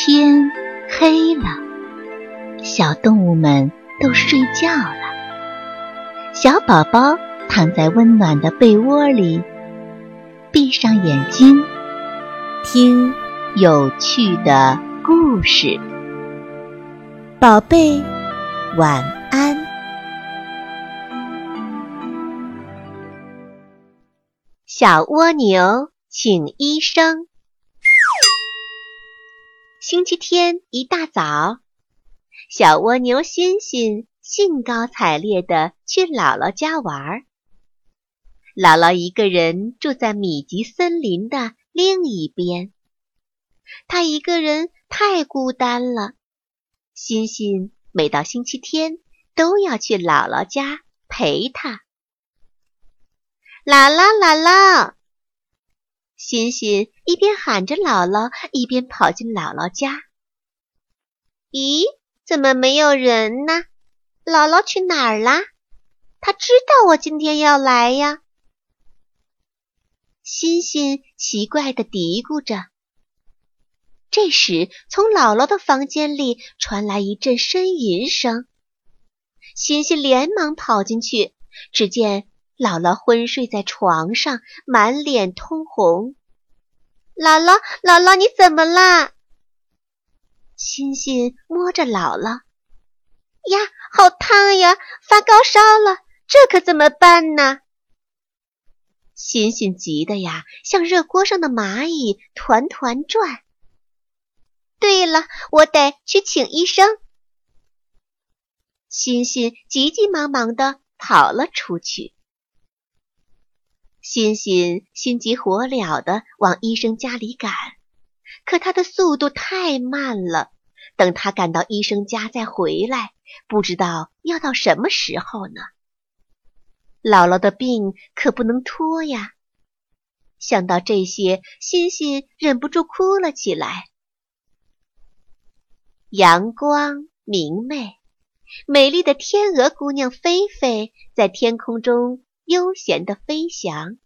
天黑了，小动物们都睡觉了。小宝宝躺在温暖的被窝里，闭上眼睛，听有趣的故事。宝贝，晚安。小蜗牛请医生。星期天一大早，小蜗牛欣欣兴高采烈地去姥姥家玩。姥姥一个人住在米吉森林的另一边，她一个人太孤单了。欣欣每到星期天都要去姥姥家陪她。姥姥，姥姥！欣欣一边喊着姥姥，一边跑进姥姥家。咦，怎么没有人呢？姥姥去哪儿啦？她知道我今天要来呀。欣欣奇怪地嘀咕着。这时，从姥姥的房间里传来一阵呻吟声。欣欣连忙跑进去，只见姥姥昏睡在床上，满脸通红。姥姥，姥姥，你怎么啦？欣欣摸着姥姥，呀，好烫呀，发高烧了，这可怎么办呢？欣欣急得呀，像热锅上的蚂蚁团团转。对了，我得去请医生。欣欣急急忙忙地跑了出去。欣欣心急火燎地往医生家里赶，可他的速度太慢了，等他赶到医生家再回来，不知道要到什么时候呢。姥姥的病可不能拖呀。想到这些，欣欣忍不住哭了起来。阳光明媚，美丽的天鹅姑娘菲菲在天空中悠闲地飞翔，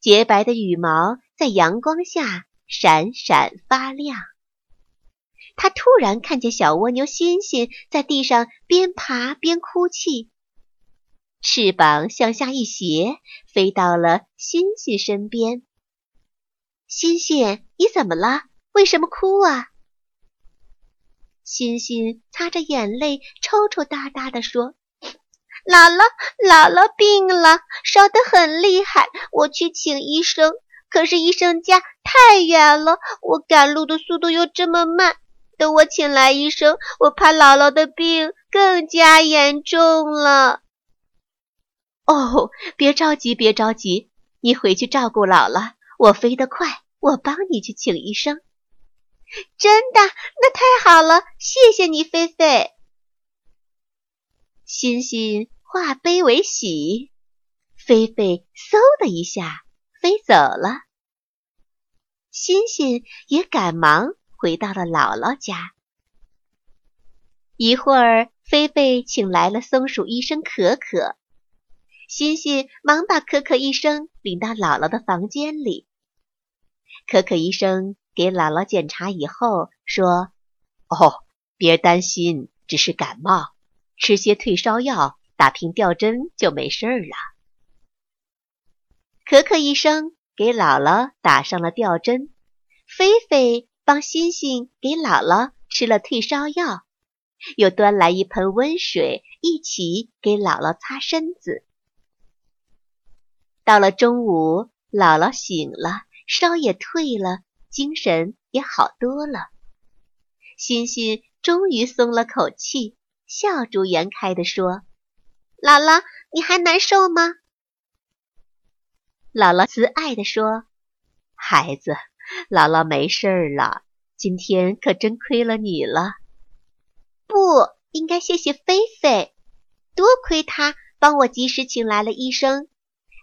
洁白的羽毛在阳光下闪闪发亮。他突然看见小蜗牛欣欣在地上边爬边哭泣，翅膀向下一斜，飞到了欣欣身边。欣欣，你怎么了？为什么哭啊？欣欣擦着眼泪，抽抽搭搭地说，姥姥，姥姥病了，烧得很厉害，我去请医生，可是医生家太远了，我赶路的速度又这么慢，等我请来医生，我怕姥姥的病更加严重了。哦，别着急，别着急，你回去照顾姥姥，我飞得快，我帮你去请医生。真的？那太好了，谢谢你，菲菲。欣欣化悲为喜，菲菲嗖的一下飞走了。欣欣也赶忙回到了姥姥家。一会儿，菲菲请来了松鼠医生可可，欣欣忙把可可医生领到姥姥的房间里。可可医生给姥姥检查以后说，哦，别担心，只是感冒，吃些退烧药，打瓶吊针就没事了。可可医生给姥姥打上了吊针，菲菲帮欣欣给姥姥吃了退烧药，又端来一盆温水一起给姥姥擦身子。到了中午，姥姥醒了，烧也退了，精神也好多了。欣欣终于松了口气，笑逐颜开地说，姥姥，你还难受吗？姥姥慈爱地说，孩子，姥姥没事了，今天可真亏了你了。不，应该谢谢菲菲，多亏她帮我及时请来了医生，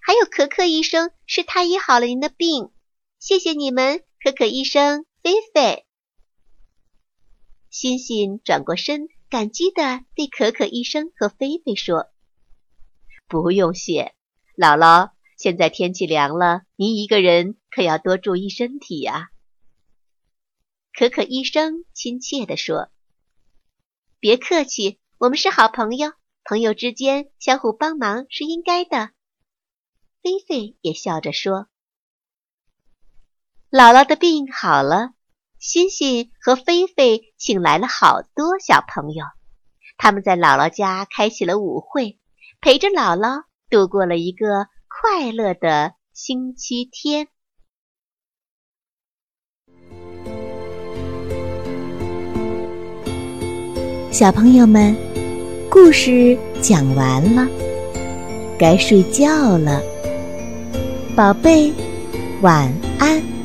还有可可医生，是她医好了您的病，谢谢你们，可可医生，菲菲。欣欣转过身，感激地对可可医生和菲菲说，不用谢，姥姥，现在天气凉了，您一个人可要多注意身体啊。可可医生亲切地说：“别客气，我们是好朋友，朋友之间相互帮忙是应该的。”菲菲也笑着说：“姥姥的病好了，欣欣和菲菲请来了好多小朋友，他们在姥姥家开启了舞会，陪着姥姥度过了一个快乐的星期天。”小朋友们，故事讲完了，该睡觉了，宝贝，晚安。